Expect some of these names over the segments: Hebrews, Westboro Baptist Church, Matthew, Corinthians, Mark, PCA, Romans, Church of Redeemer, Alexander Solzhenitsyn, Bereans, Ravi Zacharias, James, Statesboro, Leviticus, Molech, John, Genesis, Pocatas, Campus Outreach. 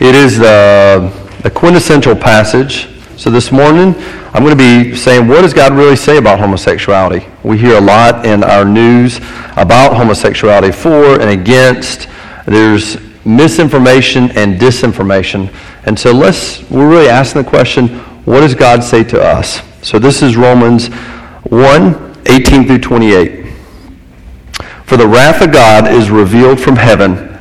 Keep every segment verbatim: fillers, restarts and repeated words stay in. It is the, the quintessential passage. So this morning, I'm going to be saying, what does God really say about homosexuality? We hear a lot in our news about homosexuality, for and against. There's misinformation and disinformation. And so let's, we're really asking the question, what does God say to us? So this is Romans one, eighteen through twenty-eight. For the wrath of God is revealed from heaven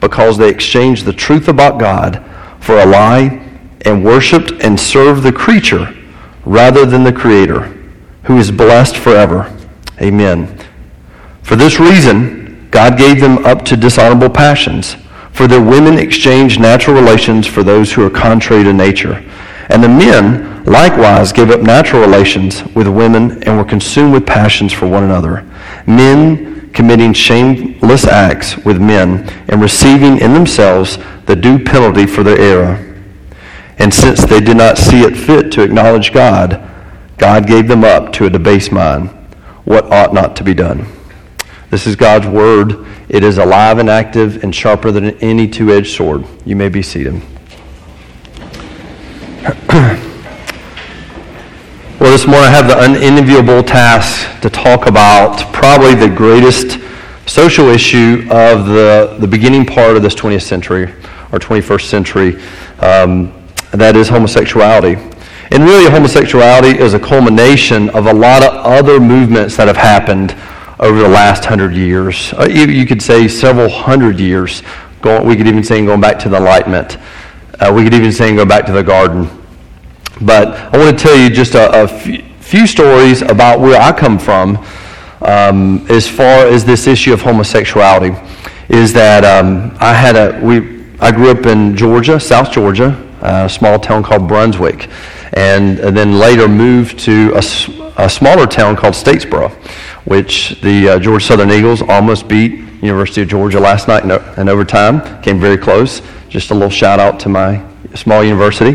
because they exchanged the truth about God for a lie, and worshipped and served the creature rather than the Creator, who is blessed forever. Amen. For this reason, God gave them up to dishonorable passions, for their women exchanged natural relations for those who are contrary to nature. And the men likewise gave up natural relations with women and were consumed with passions for one another, men committing shameless acts with men and receiving in themselves the due penalty for their error. And since they did not see it fit to acknowledge God, God gave them up to a debased mind, what ought not to be done. This is God's word. It is alive and active and sharper than any two-edged sword. You may be seated. Well, this morning I have the unenviable task to talk about probably the greatest social issue of the, the beginning part of this twentieth century or twenty-first century, um, that is homosexuality. And really homosexuality is a culmination of a lot of other movements that have happened over the last hundred years. Uh, you, you could say several hundred years. Going, we could even say going back to the Enlightenment. Uh, we could even say going back to the Garden. But I want to tell you just a, a few stories about where I come from um, as far as this issue of homosexuality. Is that um, I had a we I grew up in Georgia, South Georgia, a small town called Brunswick, and then later moved to a, a smaller town called Statesboro, which the uh, Georgia Southern Eagles almost beat University of Georgia last night in, in overtime. Came very close. Just a little shout out to my small university.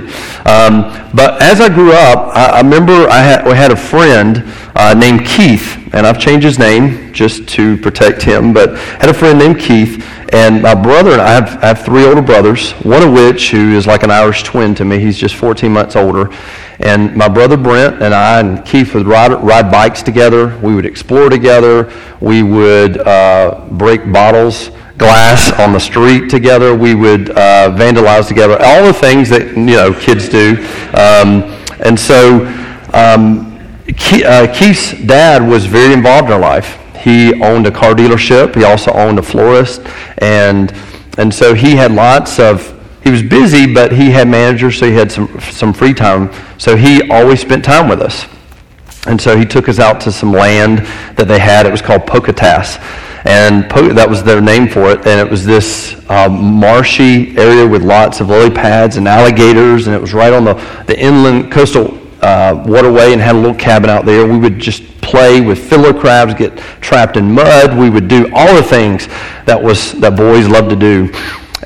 Um, but as I grew up, I, I remember I had, we had a friend uh, named Keith, and I've changed his name just to protect him, but had a friend named Keith, and my brother and I have, I have three older brothers, one of which who is like an Irish twin to me. He's just fourteen months older. And my brother Brent and I and Keith would ride, ride bikes together. We would explore together. We would uh, break bottles glass on the street together. We would uh, vandalize together. All the things that, you know, kids do. Um, and so um, Ke- uh, Keith's dad was very involved in our life. He owned a car dealership. He also owned a florist. And and so he had lots of, he was busy, but he had managers, so he had some some free time. So he always spent time with us. And so he took us out to some land that they had. It was called Pocatas. And po- that was their name for it. And it was this um, marshy area with lots of lily pads and alligators. And it was right on the, the inland coastal uh, waterway, and had a little cabin out there. We would just play with fiddler crabs, get trapped in mud. We would do all the things that was that boys love to do.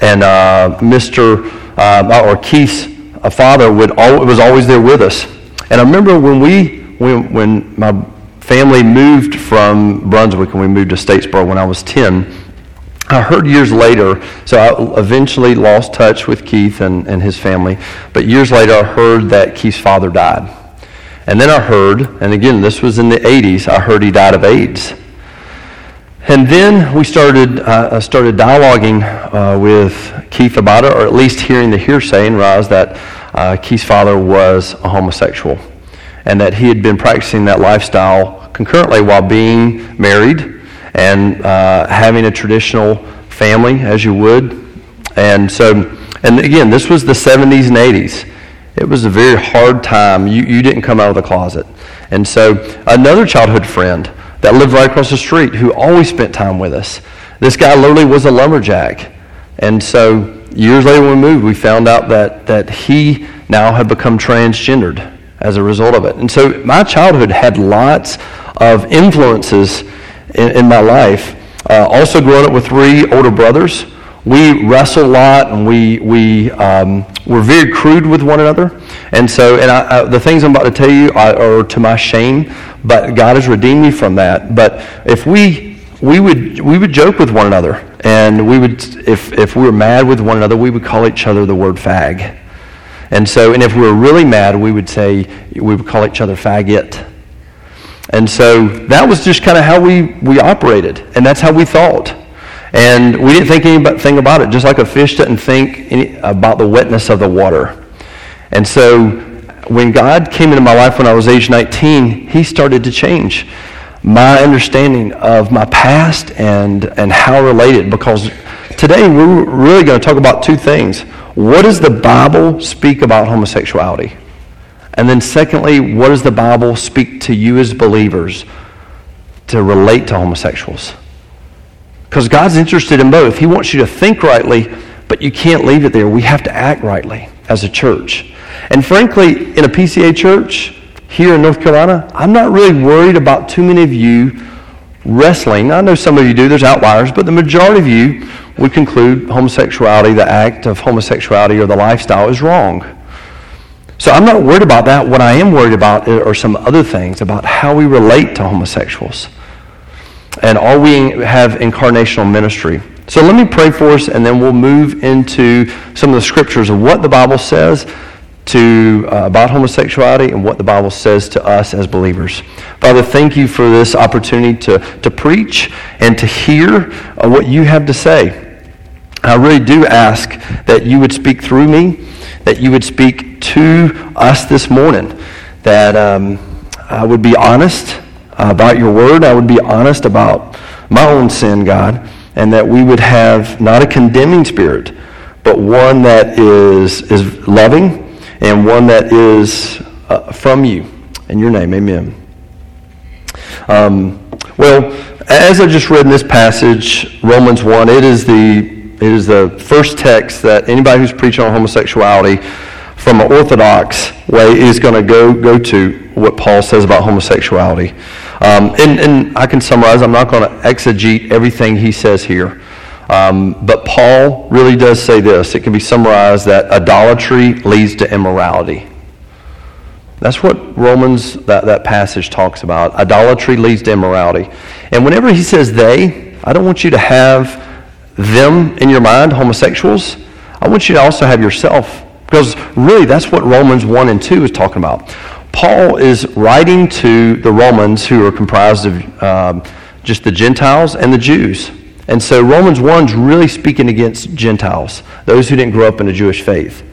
And uh, Mister Uh, or Keith's uh, father would al- was always there with us. And I remember when we when when my family moved from Brunswick and we moved to Statesboro when I was ten. I heard years later, so I eventually lost touch with Keith and, and his family, but years later I heard that Keith's father died. And then I heard, and again this was in the eighties, I heard he died of AIDS. And then we started uh, started dialoguing uh, with Keith about it, or at least hearing the hearsay and realized that uh, Keith's father was a homosexual and that he had been practicing that lifestyle concurrently while being married and uh, having a traditional family, as you would. And so, and again, this was the seventies and eighties. It was a very hard time. You, you didn't come out of the closet. And so another childhood friend that lived right across the street, who always spent time with us. This guy literally was a lumberjack. And so years later when we moved, we found out that that he now had become transgendered as a result of it. And so my childhood had lots of influences in, in my life. Uh, also growing up with three older brothers, we wrestled a lot, and we we um, were very crude with one another. And so and I, I, the things I'm about to tell you are, are to my shame, but God has redeemed me from that. But if we we would we would joke with one another, and we would if if we were mad with one another, we would call each other the word fag. And so and if we were really mad, we would say we would call each other faggot. And so that was just kind of how we we operated, and that's how we thought. And we didn't think anything about it, just like a fish didn't think any, about the wetness of the water. And so when God came into my life when I was age nineteen, he started to change my understanding of my past and, and how related. Because today we're really going to talk about two things. What does the Bible speak about homosexuality? And then secondly, what does the Bible speak to you as believers to relate to homosexuals? Because God's interested in both. He wants you to think rightly, but you can't leave it there. We have to act rightly as a church. And frankly, in a P C A church here in North Carolina, I'm not really worried about too many of you wrestling. I know some of you do. There's outliers. But the majority of you would conclude homosexuality, the act of homosexuality or the lifestyle is wrong. So I'm not worried about that. What I am worried about are some other things about how we relate to homosexuals. And all we have incarnational ministry. So let me pray for us, and then we'll move into some of the scriptures of what the Bible says to uh, about homosexuality and what the Bible says to us as believers. Father, thank you for this opportunity to, to preach and to hear uh, what you have to say. I really do ask that you would speak through me, that you would speak to us this morning, that um, I would be honest about your word. I would be honest about my own sin, God, and that we would have not a condemning spirit, but one that is is loving and one that is uh, from you. In your name, amen. Um, well, as I just read in this passage, Romans one, it is the it is the first text that anybody who's preaching on homosexuality from an orthodox way is going to go go to what Paul says about homosexuality. Um, and, and I can summarize. I'm not going to exegete everything he says here. Um, but Paul really does say this. It can be summarized that idolatry leads to immorality. That's what Romans, that, that passage talks about. Idolatry leads to immorality. And whenever he says they, I don't want you to have them in your mind, homosexuals. I want you to also have yourself. Because really, that's what Romans one and two is talking about. Paul is writing to the Romans, who are comprised of um, just the Gentiles and the Jews. And so Romans one is really speaking against Gentiles, those who didn't grow up in a Jewish faith.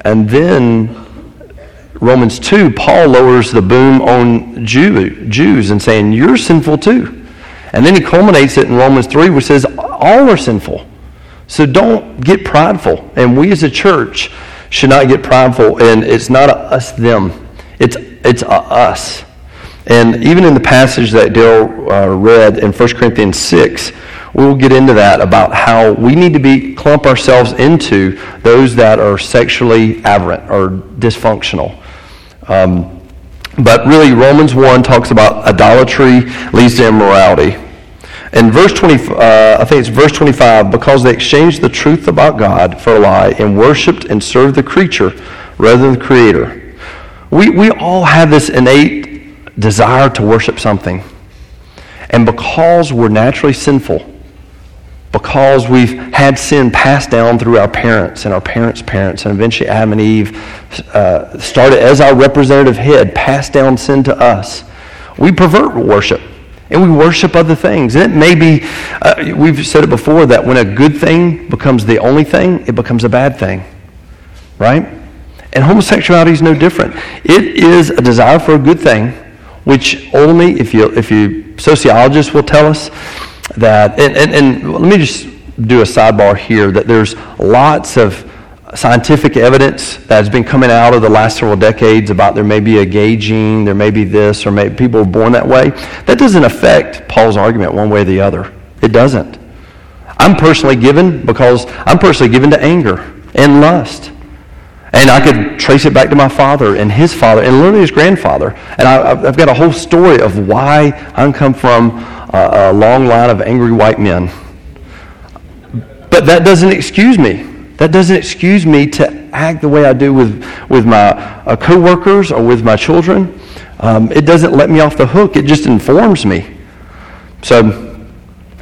And then Romans two, Paul lowers the boom on Jew, Jews and saying, you're sinful too. And then he culminates it in Romans three, which says, all are sinful. So don't get prideful. And we as a church should not get prideful. And it's not a us-them. It's it's a us. And even in the passage that Dale uh, read in First Corinthians six, we'll get into that about how we need to be clump ourselves into those that are sexually aberrant or dysfunctional. Um, but really, Romans one talks about idolatry leads to immorality. In verse twenty, uh, I think it's verse twenty-five, because they exchanged the truth about God for a lie and worshipped and served the creature rather than the Creator. We we all have this innate desire to worship something. And because we're naturally sinful, because we've had sin passed down through our parents and our parents' parents, and eventually Adam and Eve uh, started as our representative head, passed down sin to us, we pervert worship. And we worship other things. And it may be, uh, we've said it before, that when a good thing becomes the only thing, it becomes a bad thing. Right? And homosexuality is no different. It is a desire for a good thing, which only, if you, if you sociologists will tell us, that, and, and, and let me just do a sidebar here, that there's lots of scientific evidence that has been coming out of the last several decades about there may be a gay gene, there may be this, or maybe people are born that way. That doesn't affect Paul's argument one way or the other. It doesn't. I'm personally given because I'm personally given to anger and lust. And I could trace it back to my father and his father and literally his grandfather. And I, I've got a whole story of why I come from a, a long line of angry white men. But that doesn't excuse me. That doesn't excuse me to act the way I do with, with my uh, coworkers or with my children. Um, it doesn't let me off the hook. It just informs me. So,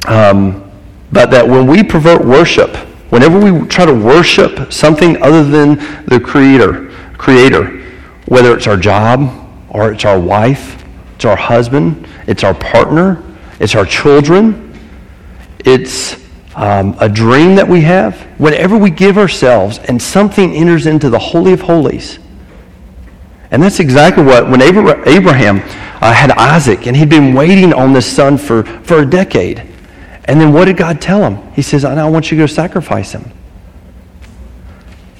um, but that when we pervert worship, whenever we try to worship something other than the creator, creator, whether it's our job or it's our wife, it's our husband, it's our partner, it's our children, it's Um, a dream that we have, whenever we give ourselves and something enters into the Holy of Holies. And that's exactly what, when Abraham uh, had Isaac, and he'd been waiting on this son for, for a decade. And then what did God tell him? He says, I now want you to go sacrifice him.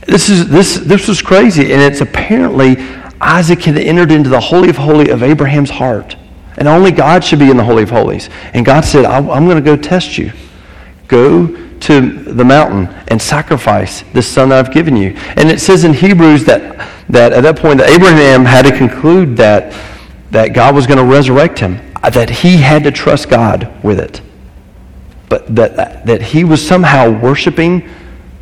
This is this this was crazy, and it's apparently Isaac had entered into the Holy of Holies of Abraham's heart. And only God should be in the Holy of Holies. And God said, I, I'm going to go test you. Go to the mountain and sacrifice this son that I've given you. And it says in Hebrews that, that at that point that Abraham had to conclude that, that God was going to resurrect him, that he had to trust God with it. But that, that he was somehow worshiping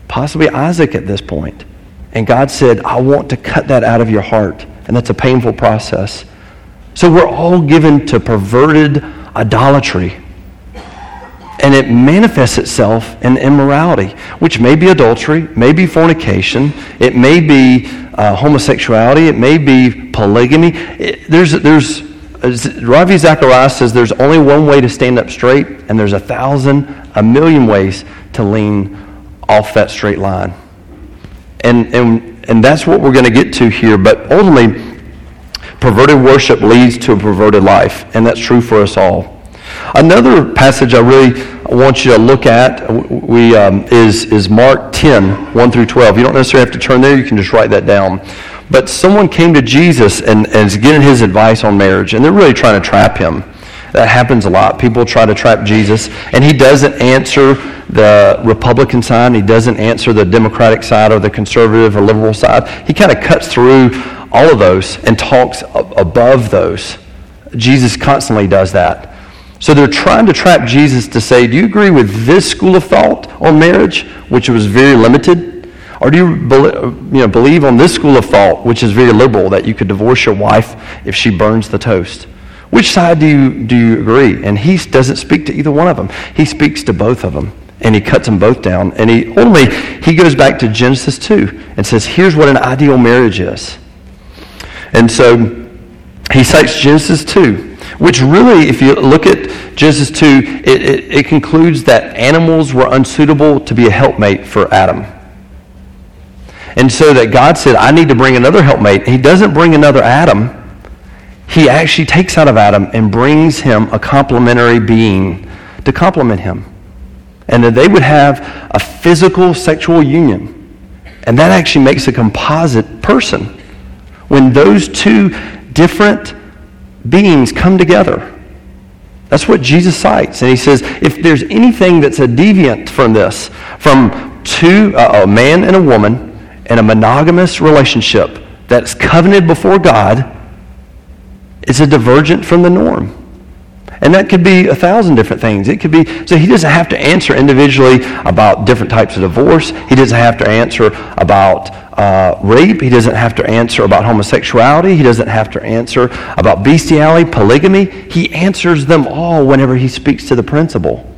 possibly Isaac at this point. And God said, I want to cut that out of your heart. And that's a painful process. So we're all given to perverted idolatry. And it manifests itself in immorality, which may be adultery, may be fornication, it may be uh, homosexuality, it may be polygamy. It, there's, there's, Ravi Zacharias says there's only one way to stand up straight, and there's a thousand, a million ways to lean off that straight line. And, and, and that's what we're going to get to here. But ultimately, perverted worship leads to a perverted life, and that's true for us all. Another passage I really want you to look at we, um, is, is Mark ten, one through twelve. You don't necessarily have to turn there. You can just write that down. But someone came to Jesus and, and is getting his advice on marriage, and they're really trying to trap him. That happens a lot. People try to trap Jesus, and he doesn't answer the Republican side. He doesn't answer the Democratic side or the conservative or liberal side. He kind of cuts through all of those and talks above those. Jesus constantly does that. So they're trying to trap Jesus to say, do you agree with this school of thought on marriage, which was very limited? Or do you, you know, believe on this school of thought, which is very liberal, that you could divorce your wife if she burns the toast? Which side do you, do you agree? And he doesn't speak to either one of them. He speaks to both of them, and he cuts them both down. And he only he goes back to Genesis two and says, here's what an ideal marriage is. And so he cites Genesis two. Which really, if you look at Genesis two, it, it, it concludes that animals were unsuitable to be a helpmate for Adam. And so that God said, I need to bring another helpmate. And he doesn't bring another Adam. He actually takes out of Adam and brings him a complementary being to complement him. And that they would have a physical sexual union. And that actually makes a composite person. When those two different beings come together. That's what Jesus cites. And he says, if there's anything that's a deviant from this, from two, uh, a man and a woman in a monogamous relationship that's covenanted before God, it's a divergent from the norm. And that could be a thousand different things. It could be, so he doesn't have to answer individually about different types of divorce. He doesn't have to answer about uh, rape. He doesn't have to answer about homosexuality. He doesn't have to answer about bestiality, polygamy. He answers them all whenever he speaks to the principle.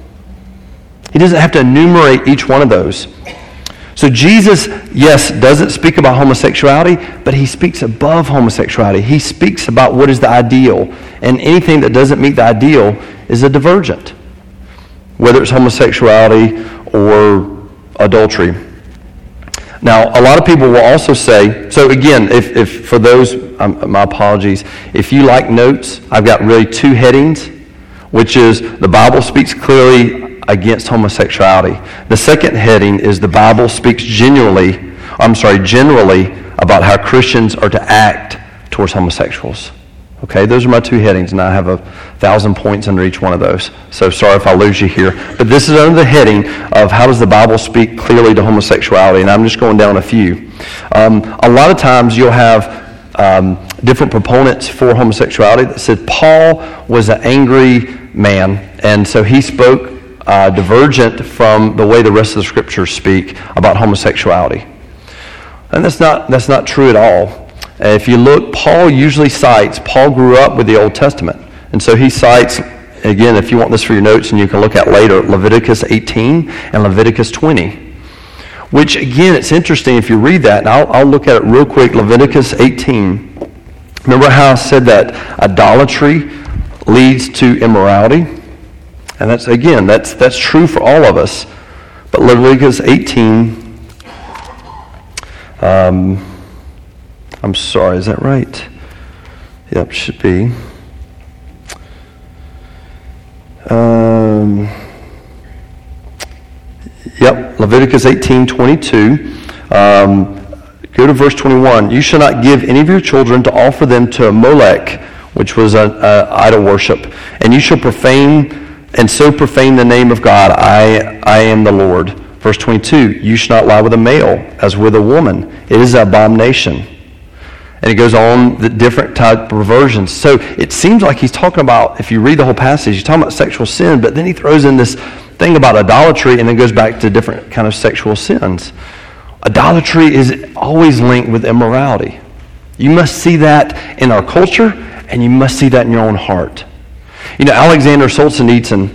He doesn't have to enumerate each one of those. So Jesus, yes, doesn't speak about homosexuality, but he speaks above homosexuality. He speaks about what is the ideal. And anything that doesn't meet the ideal is a divergent, whether it's homosexuality or adultery. Now, a lot of people will also say, so again, if, if for those, um, my apologies, if you like notes, I've got really two headings, which is the Bible speaks clearly against homosexuality. The second heading is the Bible speaks genuinely, I'm sorry, generally about how Christians are to act towards homosexuals. Okay, those are my two headings, and I have a thousand points under each one of those. So sorry if I lose you here. But this is under the heading of how does the Bible speak clearly to homosexuality, and I'm just going down a few. Um, a lot of times you'll have um, different proponents for homosexuality that said Paul was an angry man, and so he spoke uh, divergent from the way the rest of the Scriptures speak about homosexuality. And that's not that's not true at all. If you look, Paul usually cites, Paul grew up with the Old Testament. And so he cites, again, if you want this for your notes and you can look at later, Leviticus eighteen and Leviticus twenty. Which, again, it's interesting if you read that, and I'll, I'll look at it real quick, Leviticus eighteen. Remember how I said that idolatry leads to immorality? And that's, again, that's that's true for all of us. But Leviticus eighteen... Um, I'm sorry, is that right? Yep, should be. Um, yep, Leviticus eighteen twenty-two. Um, go to verse twenty-one. You shall not give any of your children to offer them to Molech, which was an idol worship. And you shall profane, and so profane the name of God. I, I am the Lord. Verse twenty-two, you shall not lie with a male as with a woman. It is an abomination. And it goes on the different type of perversions. So it seems like he's talking about, if you read the whole passage, he's talking about sexual sin, but then he throws in this thing about idolatry and then goes back to different kind of sexual sins. Idolatry is always linked with immorality. You must see that in our culture, and you must see that in your own heart. You know, Alexander Solzhenitsyn,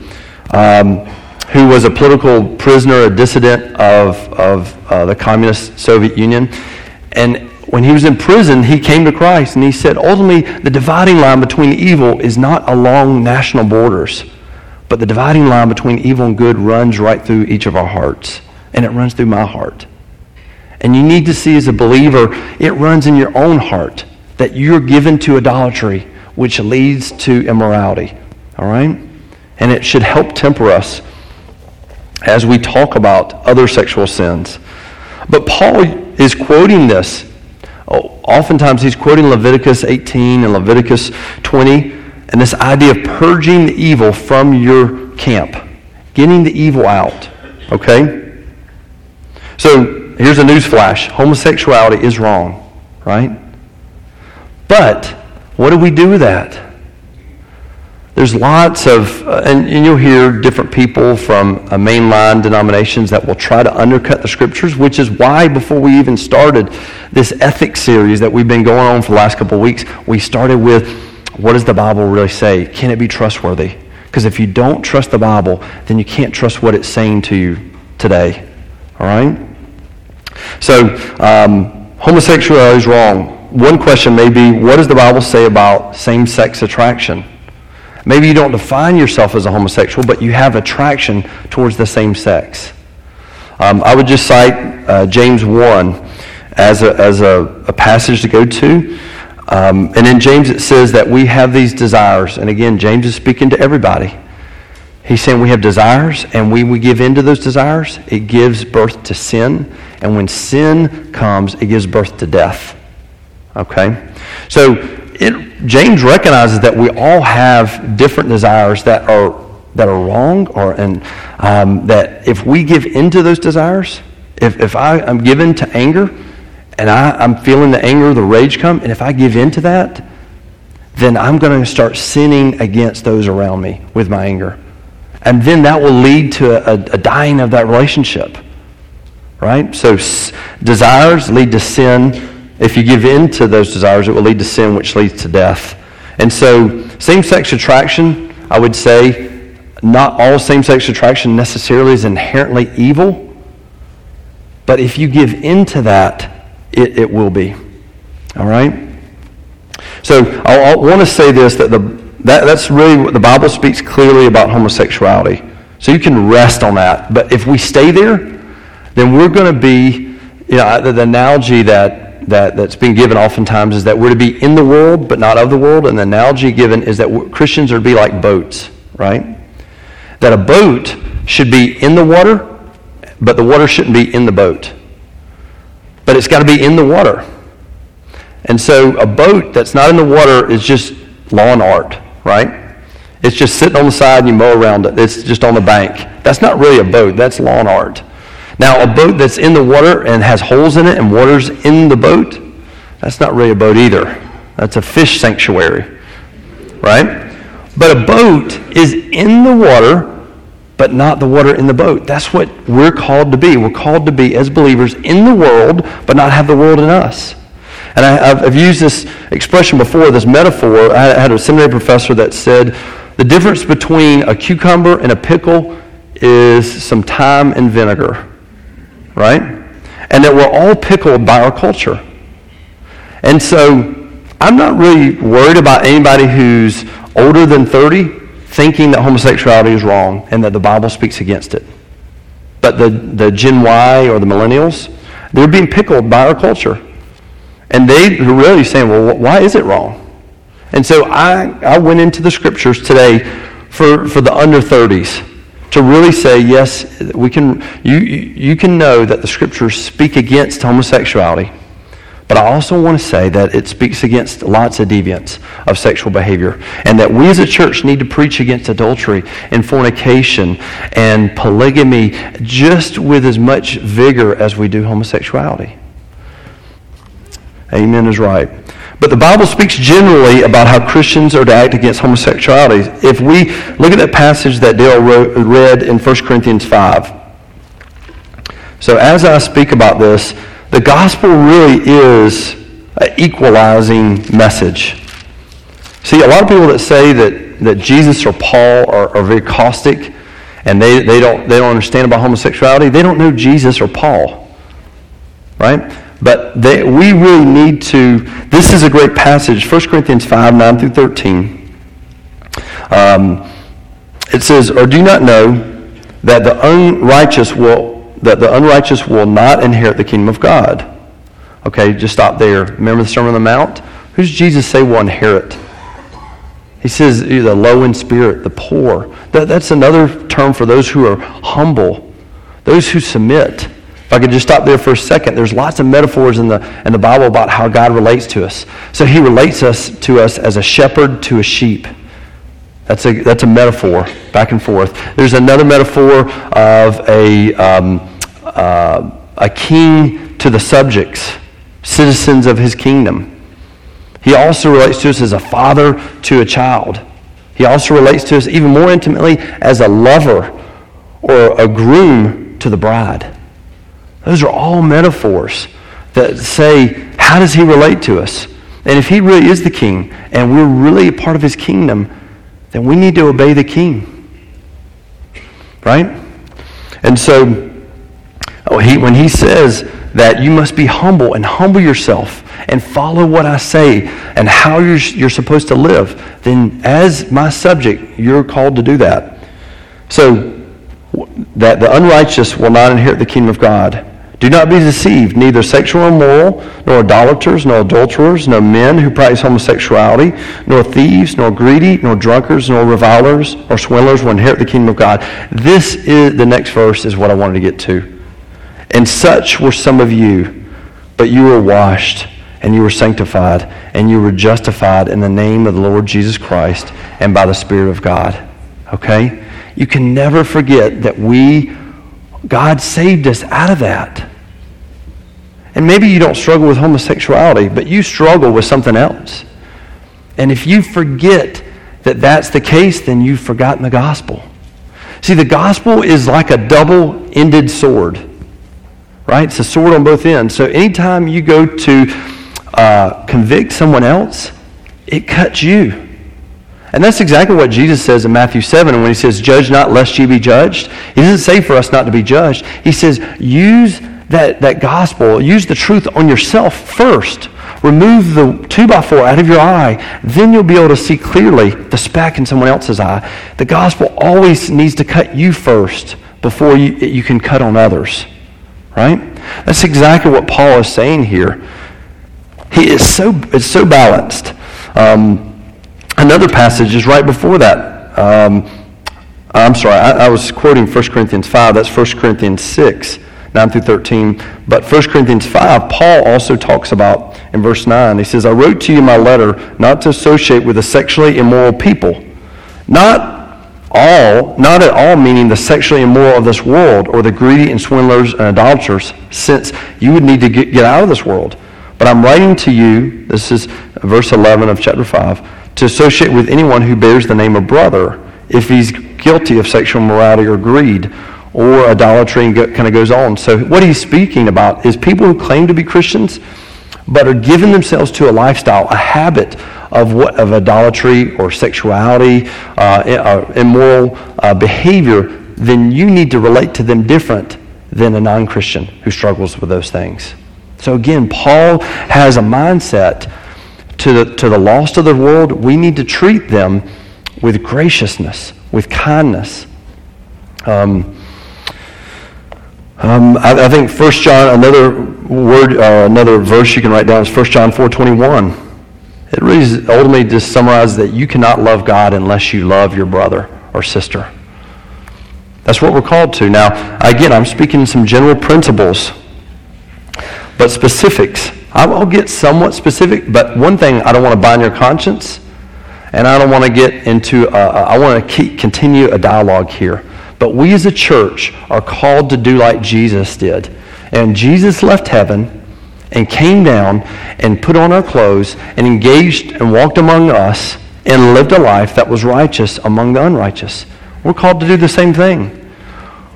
um, who was a political prisoner, a dissident of, of uh, the communist Soviet Union, and when he was in prison, he came to Christ, and he said, ultimately, the dividing line between evil is not along national borders, but the dividing line between evil and good runs right through each of our hearts, and it runs through my heart. And you need to see as a believer, it runs in your own heart, that you're given to idolatry, which leads to immorality, all right? And it should help temper us as we talk about other sexual sins. But Paul is quoting this. Oh, oftentimes he's quoting Leviticus eighteen and Leviticus twenty, and this idea of purging the evil from your camp, getting the evil out, okay? So here's a newsflash. Homosexuality is wrong, right? But what do we do with that? There's lots of, uh, and, and you'll hear different people from uh, mainline denominations that will try to undercut the Scriptures, which is why before we even started this ethics series that we've been going on for the last couple of weeks, we started with, what does the Bible really say? Can it be trustworthy? Because if you don't trust the Bible, then you can't trust what it's saying to you today. All right? So, um, homosexuality is wrong. One question may be, what does the Bible say about same-sex attraction? Maybe you don't define yourself as a homosexual, but you have attraction towards the same sex. Um, I would just cite uh, James one as a, as a, a passage to go to. Um, and in James it says that we have these desires. And again, James is speaking to everybody. He's saying we have desires, and when we give in to those desires, it gives birth to sin. And when sin comes, it gives birth to death. Okay? So, it... James recognizes that we all have different desires that are that are wrong, or and um, that if we give into those desires, if, if I am given to anger, and I, I'm feeling the anger, the rage come, and if I give into that, then I'm going to start sinning against those around me with my anger. And then that will lead to a, a dying of that relationship, right? So s- desires lead to sin. If you give in to those desires, it will lead to sin, which leads to death. And so same-sex attraction, I would say, not all same-sex attraction necessarily is inherently evil, But if you give into that, it, it will be. All right? So I, I want to say this, that the that, that's really what the Bible speaks clearly about homosexuality. So you can rest on that. But if we stay there, then we're going to be, you know, the, the analogy that, that, that's been given oftentimes is that we're to be in the world, but not of the world. And the analogy given is that we're, Christians are to be like boats, right? That a boat should be in the water, but the water shouldn't be in the boat. But it's got to be in the water. And so a boat that's not in the water is just lawn art, right? It's just sitting on the side and you mow around it. It's just on the bank. That's not really a boat. That's lawn art. Now, a boat that's in the water and has holes in it and water's in the boat, that's not really a boat either. That's a fish sanctuary, right? But a boat is in the water, but not the water in the boat. That's what we're called to be. We're called to be, as believers, in the world, but not have the world in us. And I, I've used this expression before, this metaphor. I had a seminary professor that said, the difference between a cucumber and a pickle is some thyme and vinegar, right? And that we're all pickled by our culture. And so I'm not really worried about anybody who's older than thirty thinking that homosexuality is wrong and that the Bible speaks against it. But the, the Gen Y or the millennials, they're being pickled by our culture. And they're really saying, well, why is it wrong? And so I, I went into the scriptures today for, for the under thirties to really say, yes, we can. You, you can know that the scriptures speak against homosexuality. But I also want to say that it speaks against lots of deviance of sexual behavior, and that we as a church need to preach against adultery and fornication and polygamy just with as much vigor as we do homosexuality. Amen is right. But the Bible speaks generally about how Christians are to act against homosexuality. If we look at that passage that Dale wrote, read in First Corinthians five. So as I speak about this, the gospel really is an equalizing message. See, a lot of people that say that, that Jesus or Paul are, are very caustic and they, they don't they don't understand about homosexuality, they don't know Jesus or Paul, right? But they, we really need to, this is a great passage, First Corinthians five, nine through thirteen. Um, it says, or do not know that the unrighteous will that the unrighteous will not inherit the kingdom of God. Okay, just stop there. Remember the Sermon on the Mount? Who does Jesus say will inherit? He says the low in spirit, the poor. That, that's another term for those who are humble, those who submit. If I could just stop there for a second, there's lots of metaphors in the in the Bible about how God relates to us. So he relates us to us as a shepherd to a sheep. That's a that's a metaphor, back and forth. There's another metaphor of a um, Uh, a king to the subjects, citizens of his kingdom. He also relates to us as a father to a child. He also relates to us even more intimately as a lover or a groom to the bride. Those are all metaphors that say, how does he relate to us? And if he really is the king and we're really a part of his kingdom, then we need to obey the king. Right? And so Oh, he, when he says that you must be humble and humble yourself and follow what I say and how you're, you're supposed to live, then as my subject, you're called to do that. So that the unrighteous will not inherit the kingdom of God. Do not be deceived, neither sexual immoral, nor idolaters, nor adulterers, nor men who practice homosexuality, nor thieves, nor greedy, nor drunkards, nor revilers, or swindlers will inherit the kingdom of God. This is the next verse is what I wanted to get to. And such were some of you, but you were washed, and you were sanctified, and you were justified in the name of the Lord Jesus Christ and by the Spirit of God. Okay? You can never forget that we, God saved us out of that. And maybe you don't struggle with homosexuality, but you struggle with something else. And if you forget that that's the case, then you've forgotten the gospel. See, the gospel is like a double-ended sword. Right? It's a sword on both ends. So anytime you go to uh, convict someone else, it cuts you. And that's exactly what Jesus says in Matthew seven when he says, judge not lest ye be judged. He doesn't say for us not to be judged. He says, use that, that gospel. Use the truth on yourself first. Remove the two by four out of your eye. Then you'll be able to see clearly the speck in someone else's eye. The gospel always needs to cut you first before you, you can cut on others. Right? That's exactly what Paul is saying here. He is so, it's so balanced. Um, another passage is right before that. Um, I'm sorry, I, I was quoting First Corinthians five. That's First Corinthians six. nine through thirteen. But First Corinthians five, Paul also talks about in verse nine. He says, I wrote to you in my letter not to associate with the sexually immoral people. Not all, not at all meaning the sexually immoral of this world or the greedy and swindlers and idolaters, since you would need to get, get out of this world. But I'm writing to you, this is verse eleven of chapter five, to associate with anyone who bears the name of brother if he's guilty of sexual immorality or greed, or idolatry, and kind of goes on. So what he's speaking about is people who claim to be Christians but are giving themselves to a lifestyle, a habit of what of idolatry or sexuality, uh, immoral uh, behavior, then you need to relate to them different than a non-Christian who struggles with those things. So again, Paul has a mindset to the, to the lost of the world. We need to treat them with graciousness, with kindness. Um Um, I, I think First John, another word, uh, another verse you can write down is First John four twenty-one. It really ultimately just summarizes that you cannot love God unless you love your brother or sister. That's what we're called to. Now, again, I'm speaking some general principles, but specifics. I will get somewhat specific, but one thing, I don't want to bind your conscience, and I don't want to get into, a, I want to keep, continue a dialogue here. But we as a church are called to do like Jesus did. And Jesus left heaven and came down and put on our clothes and engaged and walked among us and lived a life that was righteous among the unrighteous. We're called to do the same thing.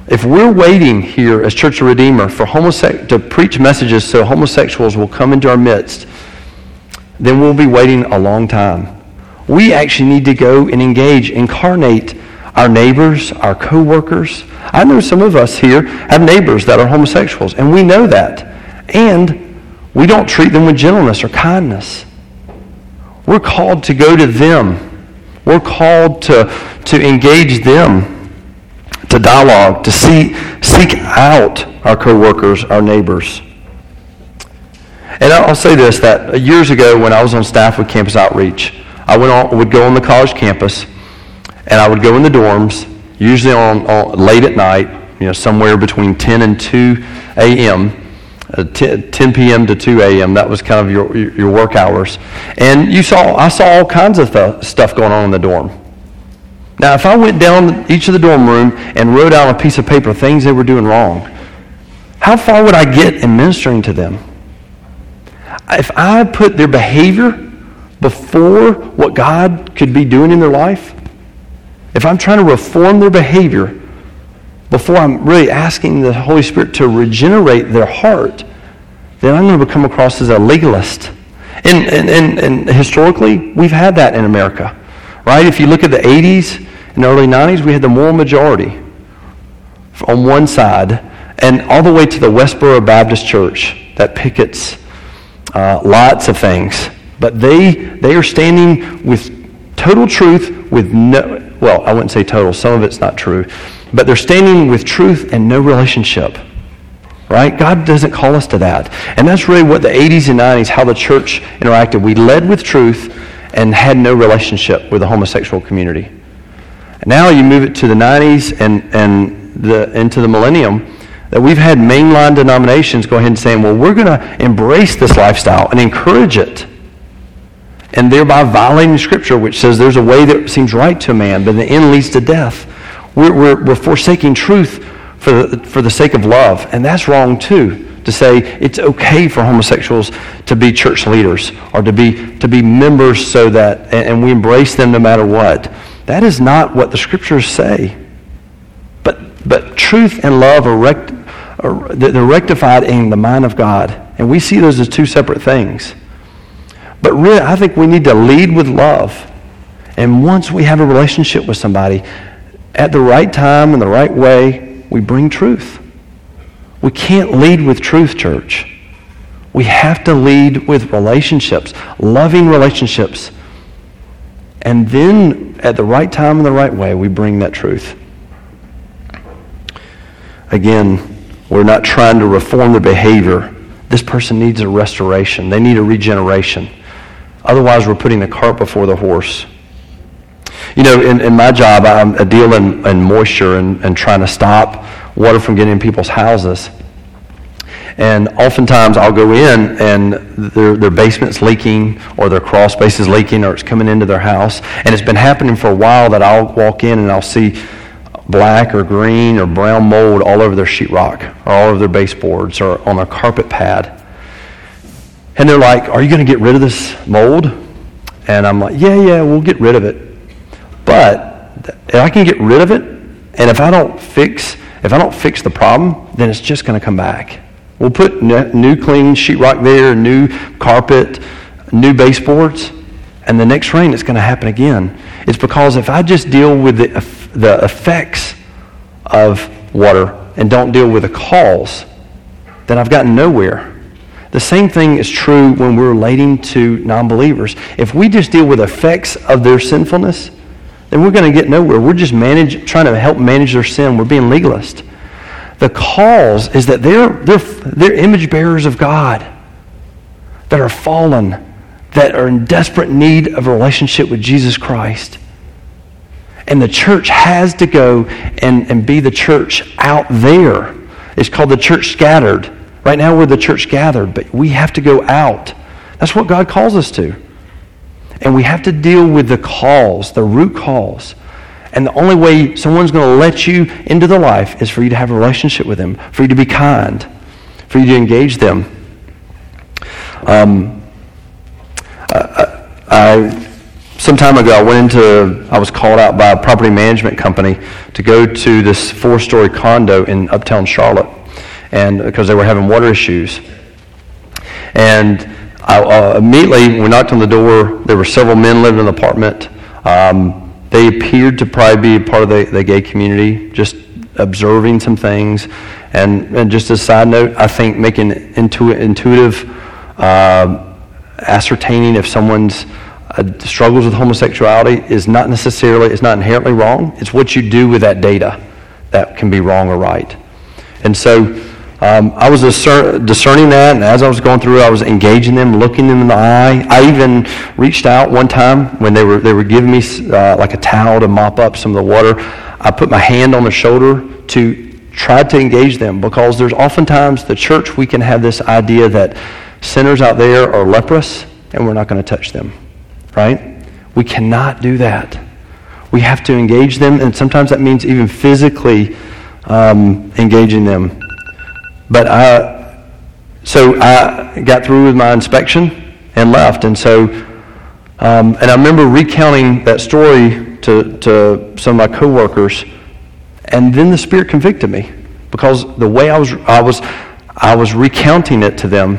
If we're waiting here as Church of Redeemer for homose- to preach messages so homosexuals will come into our midst, then we'll be waiting a long time. We actually need to go and engage, incarnate our neighbors, our co-workers. I know some of us here have neighbors that are homosexuals, and we know that. And we don't treat them with gentleness or kindness. We're called to go to them. We're called to, to engage them, to dialogue, to see, seek out our co-workers, our neighbors. And I'll say this, that years ago when I was on staff with Campus Outreach, I went on, would go on the college campus, and I would go in the dorms, usually on, on late at night, you know, somewhere between ten and two a.m., uh, ten p.m. to two a.m. That was kind of your your work hours. And you saw, I saw all kinds of th- stuff going on in the dorm. Now, if I went down each of the dorm room and wrote out a piece of paper things they were doing wrong, how far would I get in ministering to them? If I put their behavior before what God could be doing in their life, if I'm trying to reform their behavior before I'm really asking the Holy Spirit to regenerate their heart, then I'm going to come across as a legalist. And, and, and, and historically, we've had that in America, right? If you look at the eighties and early nineties, we had the moral majority on one side and all the way to the Westboro Baptist Church that pickets uh, lots of things. But they they are standing with total truth with no... Well, I wouldn't say total. Some of it's not true. But they're standing with truth and no relationship, right? God doesn't call us to that. And that's really what the eighties and nineties, how the church interacted. We led with truth and had no relationship with the homosexual community. And now you move it to the nineties and, and the into the millennium, that we've had mainline denominations go ahead and saying, well, we're going to embrace this lifestyle and encourage it, and thereby violating Scripture, which says there's a way that seems right to a man, but the end leads to death. We're, we're, we're forsaking truth for the, for the sake of love, and that's wrong too, to say it's okay for homosexuals to be church leaders or to be to be members so that, and, and we embrace them no matter what. That is not what the Scriptures say. But but truth and love are, rect, are they're rectified in the mind of God, and we see those as two separate things. But really, I think we need to lead with love. And once we have a relationship with somebody, at the right time, in the right way, we bring truth. We can't lead with truth, church. We have to lead with relationships, loving relationships. And then, at the right time and the right way, we bring that truth. Again, we're not trying to reform their behavior. This person needs a restoration. They need a regeneration. Otherwise, we're putting the cart before the horse. You know, in, in my job, I'm a deal in, in moisture and, and trying to stop water from getting in people's houses. And oftentimes I'll go in and their their basement's leaking or their crawl space is leaking or it's coming into their house. And it's been happening for a while that I'll walk in and I'll see black or green or brown mold all over their sheetrock or all over their baseboards or on their carpet pad. And they're like, "Are you going to get rid of this mold?" And I'm like, "Yeah, yeah, we'll get rid of it. But if I can get rid of it, and if I don't fix, if I don't fix the problem, then it's just going to come back. We'll put new clean sheetrock there, new carpet, new baseboards, and the next rain it's going to happen again." It's because if I just deal with the, the effects of water and don't deal with the cause, then I've gotten nowhere. The same thing is true when we're relating to non-believers. If we just deal with effects of their sinfulness, then we're going to get nowhere. We're just manage, trying to help manage their sin. We're being legalist. The cause is that they're, they're, they're image bearers of God that are fallen, that are in desperate need of a relationship with Jesus Christ. And the church has to go and, and be the church out there. It's called the church scattered. Right now we're the church gathered, but we have to go out. That's what God calls us to. And we have to deal with the cause, the root cause. And the only way someone's going to let you into their life is for you to have a relationship with them, for you to be kind, for you to engage them. Um, I, I some time ago, I went into, I was called out by a property management company to go to this four-story condo in uptown Charlotte, and because they were having water issues. And I, uh, immediately, we knocked on the door. There were several men living in the apartment. Um, They appeared to probably be part of the, the gay community, just observing some things. And, and just as a side note, I think making intu- intuitive, uh, ascertaining if someone's uh, struggles with homosexuality is not necessarily, it's not inherently wrong. It's what you do with that data that can be wrong or right. And so um, I was discer- discerning that, and as I was going through, I was engaging them, looking them in the eye. I even reached out one time when they were they were giving me uh, like a towel to mop up some of the water. I put my hand on their shoulder to try to engage them, because there's oftentimes the church, we can have this idea that sinners out there are leprous and we're not going to touch them, right? We cannot do that. We have to engage them, and sometimes that means even physically um, engaging them. But I, so I got through with my inspection and left. And so, um, and I remember recounting that story to, to some of my coworkers, and then the Spirit convicted me, because the way I was, I was, I was recounting it to them,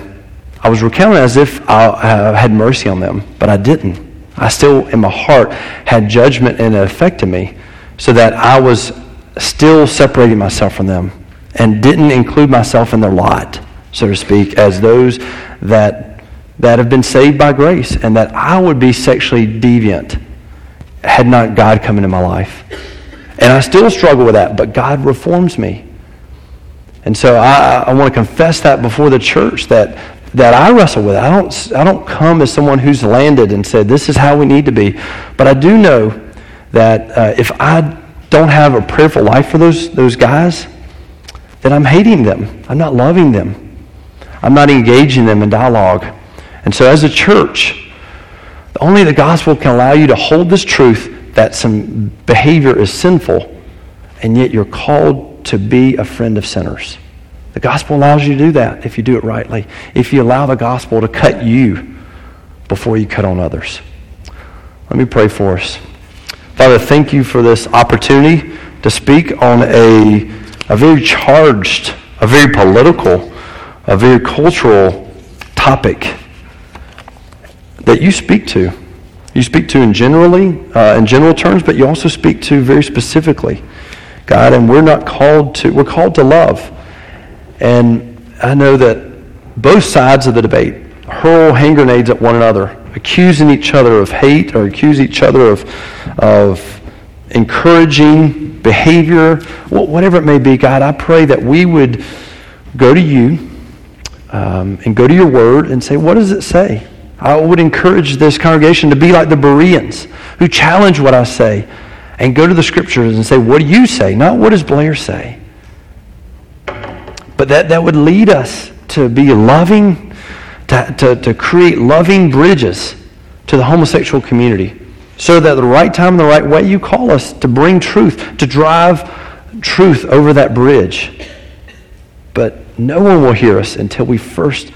I was recounting it as if I, I had mercy on them, but I didn't. I still, in my heart, had judgment, and it affected me, so that I was still separating myself from them, and didn't include myself in their lot, so to speak, as those that that have been saved by grace, and that I would be sexually deviant had not God come into my life. And I still struggle with that, but God reforms me. And so I, I want to confess that before the church, that that I wrestle with. I don't I don't come as someone who's landed and said, this is how we need to be. But I do know that uh, if I don't have a prayerful life for those those guys, that I'm hating them. I'm not loving them. I'm not engaging them in dialogue. And so as a church, only the gospel can allow you to hold this truth that some behavior is sinful, and yet you're called to be a friend of sinners. The gospel allows you to do that if you do it rightly, if you allow the gospel to cut you before you cut on others. Let me pray for us. Father, thank you for this opportunity to speak on a a very charged, a very political, a very cultural topic that you speak to. You speak to in generally, uh, in general terms, but you also speak to very specifically, God. And we're not called to; we're called to love. And I know that both sides of the debate hurl hand grenades at one another, accusing each other of hate or accuse each other of of encouraging behavior, whatever it may be. God, I pray that we would go to you um, and go to your word and say, what does it say? I would encourage this congregation to be like the Bereans who challenge what I say and go to the scriptures and say, what do you say? Not what does Blair say? But that, that would lead us to be loving, to, to, to create loving bridges to the homosexual community so that at the right time and the right way you call us to bring truth, to drive truth over that bridge. But no one will hear us until we first,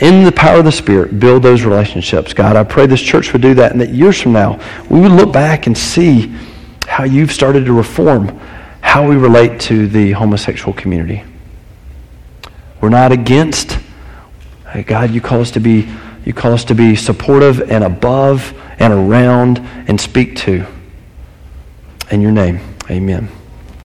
in the power of the Spirit, build those relationships. God, I pray this church would do that, and that years from now, we would look back and see how you've started to reform how we relate to the homosexual community. We're not against. God, you call us to be, you call us to be supportive and above and around and speak to. In your name, amen.